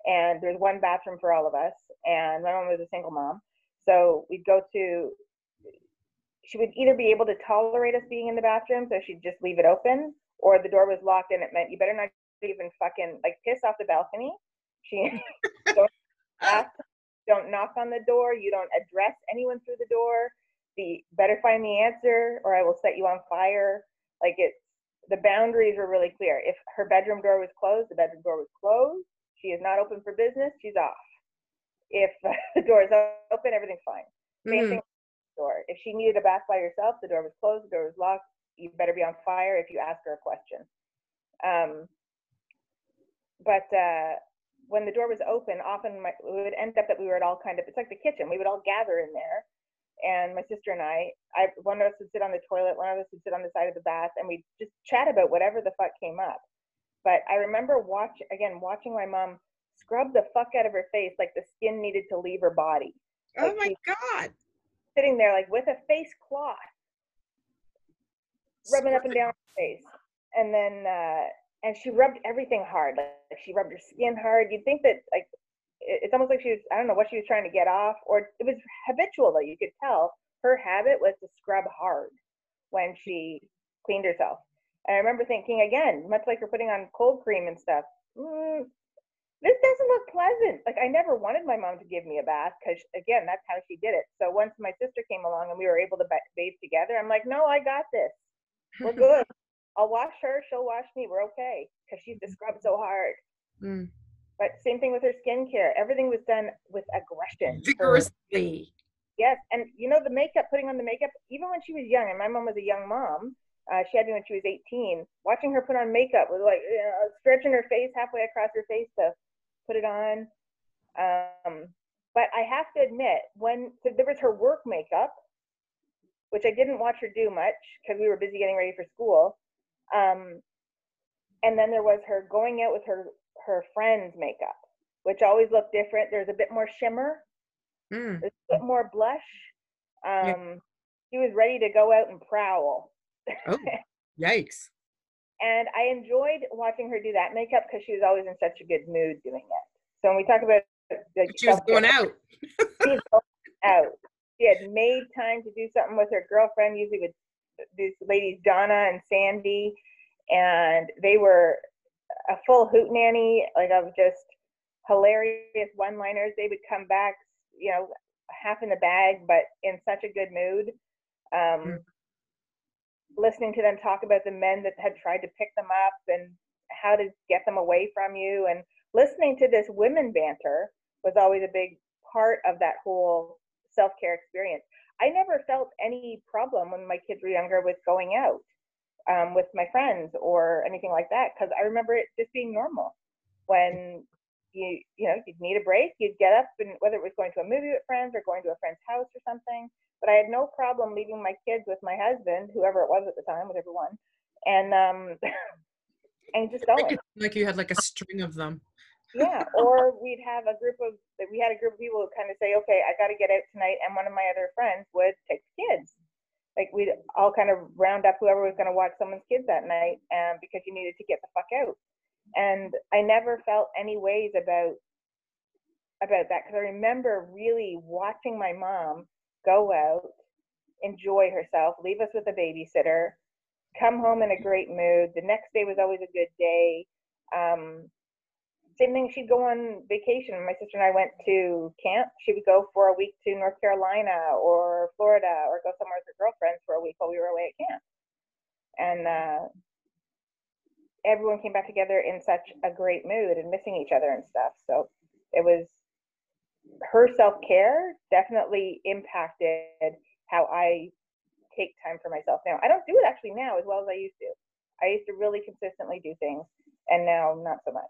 And there's one bathroom for all of us. And my mom was a single mom. So she would either be able to tolerate us being in the bathroom, so she'd just leave it open, or the door was locked and it meant you better not even fucking like piss off the balcony. She don't knock on the door. You don't address anyone through the door. Better find the answer or I will set you on fire. Like the boundaries were really clear. If her bedroom door was closed, the bedroom door was closed. She is not open for business. She's off. If the door is open, everything's fine. Same thing with the door. If she needed a bath by herself, the door was closed, the door was locked. You better be on fire if you ask her a question. But when the door was open, often we would end up that we were at all kind of, it's like the kitchen. We would all gather in there. And my sister and I, one of us would sit on the toilet, one of us would sit on the side of the bath, and we'd just chat about whatever the fuck came up. But I remember watching my mom scrub the fuck out of her face like the skin needed to leave her body. Like, oh my God. Sitting there like with a face cloth, rubbing up and down her face. And then, and she rubbed everything hard. Like she rubbed her skin hard. You'd think that like, it's almost like she was, I don't know what she was trying to get off, or it was habitual though. You could tell her habit was to scrub hard when she cleaned herself. And I remember thinking, again, much like you're putting on cold cream and stuff, this doesn't look pleasant. Like, I never wanted my mom to give me a bath because, again, that's how she did it. So once my sister came along and we were able to bathe together, I'm like, no, I got this. We're good. I'll wash her. She'll wash me. We're okay because she's just scrubbed so hard. Mm. But same thing with her skincare. Everything was done with aggression. Vigorously. Yes. And, the makeup, putting on the makeup, even when she was young, and my mom was a young mom, she had me when she was 18. Watching her put on makeup was like stretching her face halfway across her face to put it on. But I have to admit, there was her work makeup, which I didn't watch her do much because we were busy getting ready for school. And then there was her going out with her her friend's makeup, which always looked different. There's a bit more shimmer, there's a bit more blush. She was ready to go out and prowl. Oh, yikes. And I enjoyed watching her do that makeup because she was always in such a good mood doing it. So when we talk about she was going out. She was going out. She had made time to do something with her girlfriend, usually with these ladies, Donna and Sandy. And they were a full hootenanny, like, of just hilarious one-liners. They would come back, you know, half in the bag, but in such a good mood. Listening to them talk about the men that had tried to pick them up and how to get them away from you, and listening to this women banter was always a big part of that whole self-care experience. I never felt any problem when my kids were younger with going out with my friends or anything like that, because I remember it just being normal. When you know, you'd need a break, you'd get up, and whether it was going to a movie with friends or going to a friend's house or something. But I had no problem leaving my kids with my husband, whoever it was at the time, with everyone, and just going. Like you had like a string of them. Yeah, or we'd have a group of people who kind of say, okay, I got to get out tonight, and one of my other friends would take the kids. Like, we'd all kind of round up whoever was going to watch someone's kids that night, because you needed to get the fuck out. And I never felt any ways about that, because I remember really watching my mom go out, enjoy herself, leave us with a babysitter, come home in a great mood. The next day was always a good day. Same thing, she'd go on vacation. My sister and I went to camp. She would go for a week to North Carolina or Florida, or go somewhere with her girlfriends for a week while we were away at camp. And everyone came back together in such a great mood and missing each other and stuff. So it was, her self-care definitely impacted how I take time for myself now. I don't do it actually now as well as I used to. I used to really consistently do things, and now not so much.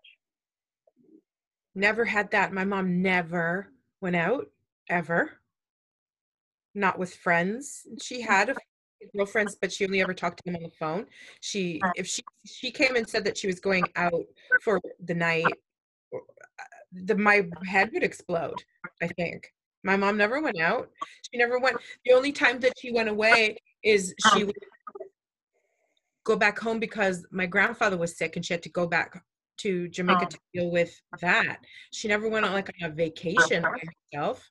Never had that. My mom never went out, ever. Not with friends. She had a girlfriends, but she only ever talked to them on the phone. If she came and said that she was going out for the night, my head would explode. I think my mom never went out. She never went. The only time that she went away is she would go back home because my grandfather was sick and she had to go back to Jamaica to deal with that. She never went on, like, on a vacation by herself.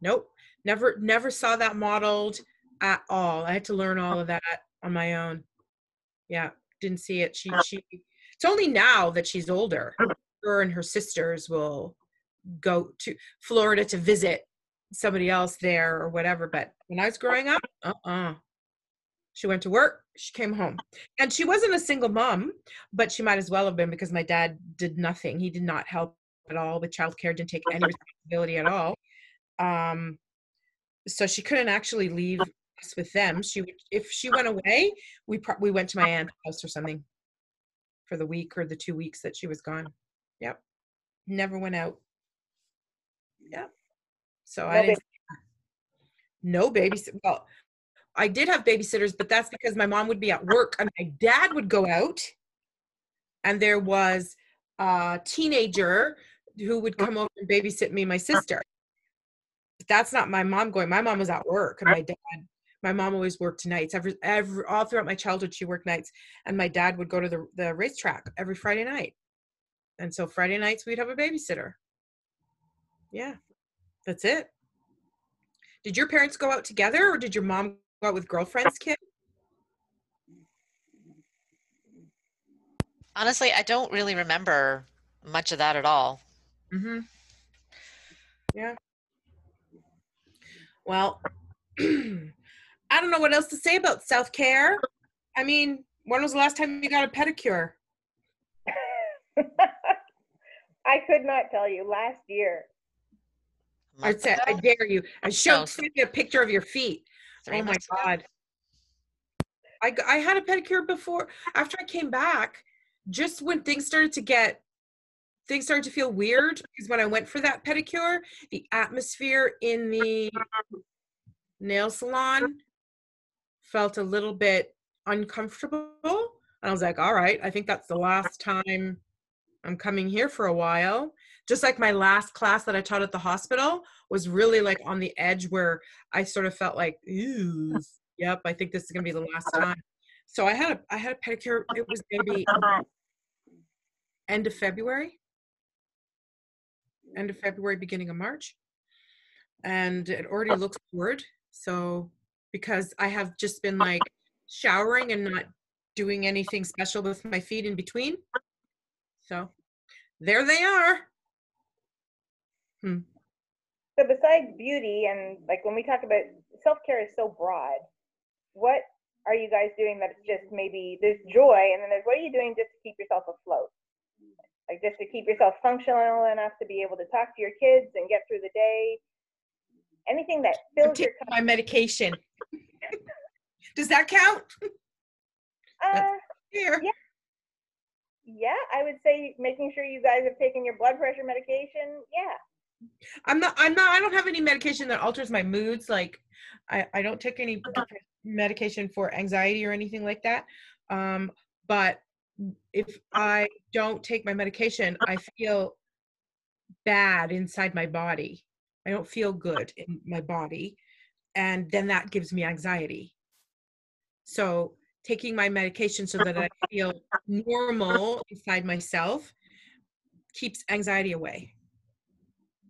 Nope. Never saw that modeled at all. I had to learn all of that on my own. Yeah, didn't see it. She. It's only now that she's older. Her and her sisters will go to Florida to visit somebody else there or whatever. But when I was growing up, she went to work. She came home, and she wasn't a single mom, but she might as well have been, because my dad did nothing. He did not help at all with childcare. Didn't take any responsibility at all. So she couldn't actually leave us with them. If she went away, we went to my aunt's house or something for the week or the 2 weeks that she was gone. Yep. Never went out. Yep. So I didn't. No babysitter. Well, I did have babysitters, but that's because my mom would be at work and my dad would go out, and there was a teenager who would come over and babysit me and my sister. That's not my mom going. My mom was at work, and my mom always worked nights. All throughout my childhood, she worked nights, and my dad would go to the racetrack every Friday night. And so Friday nights, we'd have a babysitter. Yeah, that's it. Did your parents go out together, or did your mom go out with girlfriends, Kim? Honestly, I don't really remember much of that at all. Mm-hmm. Yeah. Well, I don't know what else to say about self-care. I mean, when was the last time you got a pedicure? I could not tell you. Last year. I'd say, I dare you. I showed you a picture of your feet. Oh, my God. I had a pedicure before. After I came back, just when things started to feel weird, because when I went for that pedicure, the atmosphere in the nail salon felt a little bit uncomfortable. And I was like, all right, I think that's the last time I'm coming here for a while. Just like my last class that I taught at the hospital was really like on the edge where I sort of felt like, ooh, yep, I think this is going to be the last time. So I had a pedicure. It was going to be end of February, beginning of March. And it already looks weird. So because I have just been like showering and not doing anything special with my feet in between. So there they are. So besides beauty and like when we talk about self-care is so broad, what are you guys doing that's just maybe there's joy and then there's what are you doing just to keep yourself afloat? Like just to keep yourself functional enough to be able to talk to your kids and get through the day. Anything that fills your cup. My medication. Does that count? Yeah, I would say making sure you guys have taken your blood pressure medication. Yeah. I don't have any medication that alters my moods. Like I don't take any medication for anxiety or anything like that. But if I don't take my medication, I feel bad inside my body. I don't feel good in my body. And then that gives me anxiety. So taking my medication so that I feel normal inside myself keeps anxiety away.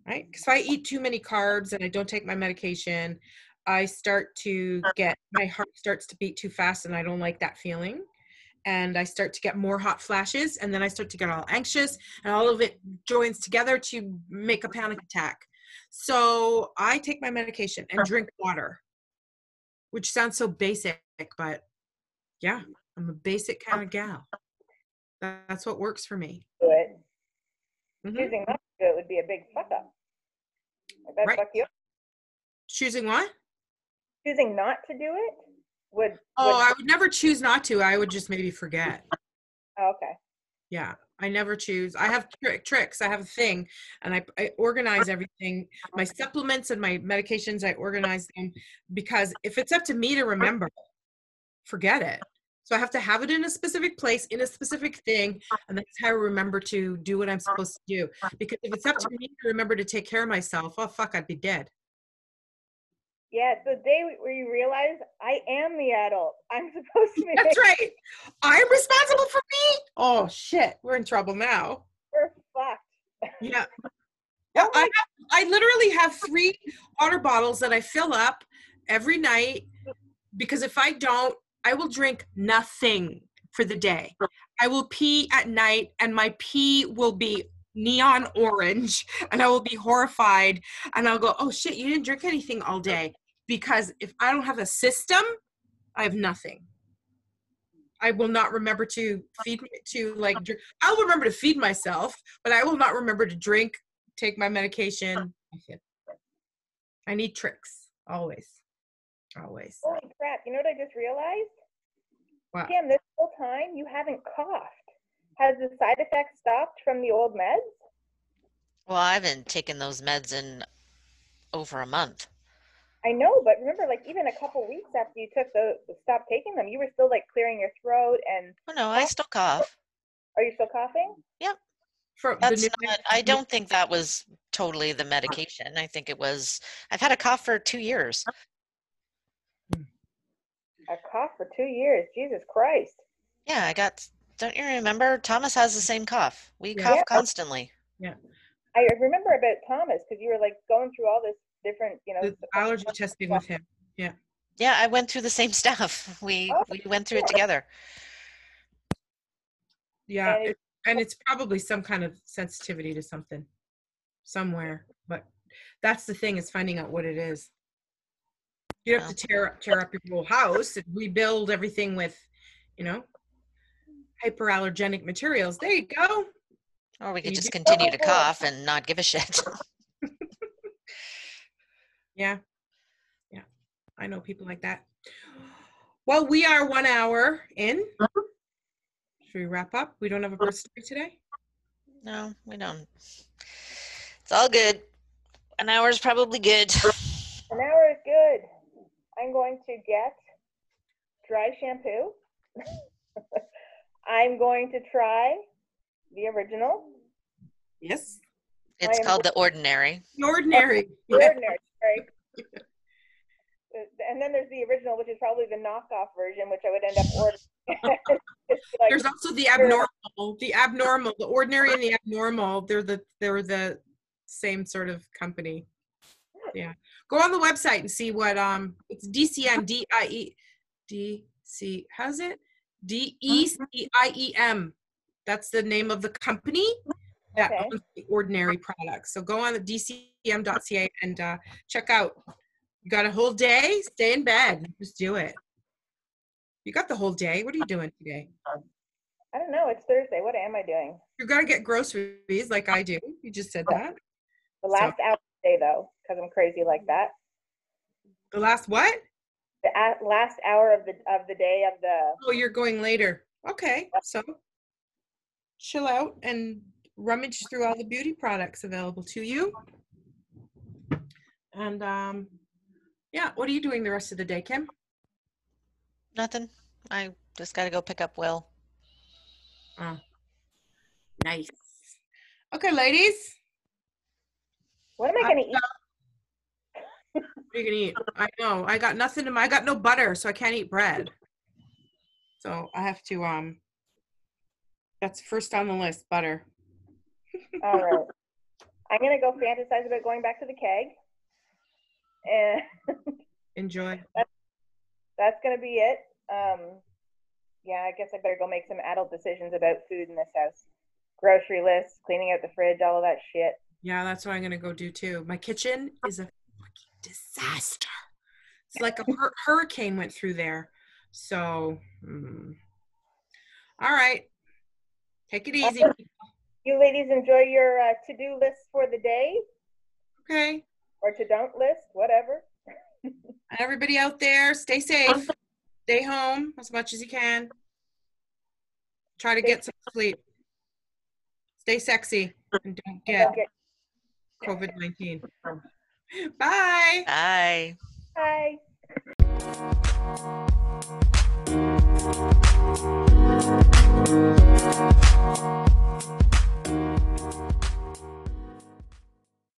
Right? Because if I eat too many carbs and I don't take my medication, I start to get, my heart starts to beat too fast and I don't like that feeling. And I start to get more hot flashes and then I start to get all anxious and all of it joins together to make a panic attack. So I take my medication and drink water, which sounds so basic, but yeah, I'm a basic kind of gal. That's what works for me. Good. Choosing not to do it would be a big fuck up. Right. Fuck you up. Choosing what? Choosing not to do it would. Oh, I would never choose not to. I would just maybe forget. Oh, okay. Yeah. I never choose. I have tricks. I have a thing and I organize everything. My supplements and my medications, I organize them because if it's up to me to remember, forget it. So I have to have it in a specific place, in a specific thing. And that's how I remember to do what I'm supposed to do. Because if it's up to me to remember to take care of myself, oh fuck, I'd be dead. Yeah, the day where you realize I am the adult. I'm supposed to be. That's right. I'm responsible for me. Oh, shit. We're in trouble now. We're fucked. Yeah. Well, I literally have 3 water bottles that I fill up every night because if I don't, I will drink nothing for the day. I will pee at night and my pee will be neon orange and I will be horrified and I'll go, oh shit, you didn't drink anything all day. Because if I don't have a system, I have nothing. I will not remember to drink. I'll remember to feed myself, but I will not remember to drink, take my medication. I need tricks. Always. Holy crap. You know what I just realized? Wow. Kim, this whole time you haven't coughed. Has the side effect stopped from the old meds? Well, I haven't taken those meds in over a month. I know, but remember, like even a couple weeks after you took stopped taking them, you were still like clearing your throat and. Oh no, I still cough. Are you still coughing? Yep. I don't think that was totally the medication. I think it was. I've had a cough for 2 years. A cough for 2 years, Jesus Chrisst. Yeah, I got. Don't you remember? Thomas has the same cough. We cough constantly. Yeah. I remember about Thomas because you were like going through all this different, the allergy testing stuff with him. Yeah. Yeah. I went through the same stuff. We went through it together. Yeah. And it's probably some kind of sensitivity to something somewhere, but that's the thing is finding out what it is. You have to tear up your whole house and rebuild everything with, hyperallergenic materials. There you go. Or we could just continue to cough and not give a shit. Yeah. I know people like that. Well, we are 1 hour in. Should we wrap up? We don't have a birth story today? No, we don't. It's all good. An hour is probably good. An hour is good. I'm going to get dry shampoo. I'm going to try the original? Yes. It's called The Ordinary. The Ordinary. The Ordinary, right? And then there's the original, which is probably the knockoff version, which I would end up ordering. Like, there's also the abnormal, The Ordinary and the Abnormal. They're the same sort of company. Yeah. Go on the website and see what it's DCM, D-I-E-D-C, how's it? DECIEM. That's the name of the company that owns The Ordinary products. So go on the DCM.ca and check out. You got a whole day? Stay in bed. Just do it. You got the whole day. What are you doing today? I don't know. It's Thursday. What am I doing? You got to get groceries like I do. You just said that. The last hour of the day, though, because I'm crazy like that. The last what? The last hour of the day of the... Oh, you're going later. Okay. So chill out and rummage through all the beauty products available to you. And yeah, what are you doing the rest of the day, Kim? Nothing. I just got to go pick up Will. Oh, nice. Okay, ladies. What am I going to eat? What are you going to eat? I know. I got nothing. I got no butter, so I can't eat bread. So I have to, that's first on the list, butter. All right. I'm going to go fantasize about going back to the keg. And enjoy. That's gonna be it. Yeah, I guess I better go make some adult decisions about food in this house. Grocery lists, cleaning out the fridge, all of that shit. Yeah, that's what I'm gonna go do too. My kitchen is a fucking disaster. It's like a hurricane went through there. So, all right, take it easy. You ladies enjoy your to-do list for the day. Okay. Or to don't list, whatever. Everybody out there, stay safe. Stay home as much as you can. Try to get some sleep. Stay sexy and don't get COVID-19. Bye. Bye. Bye.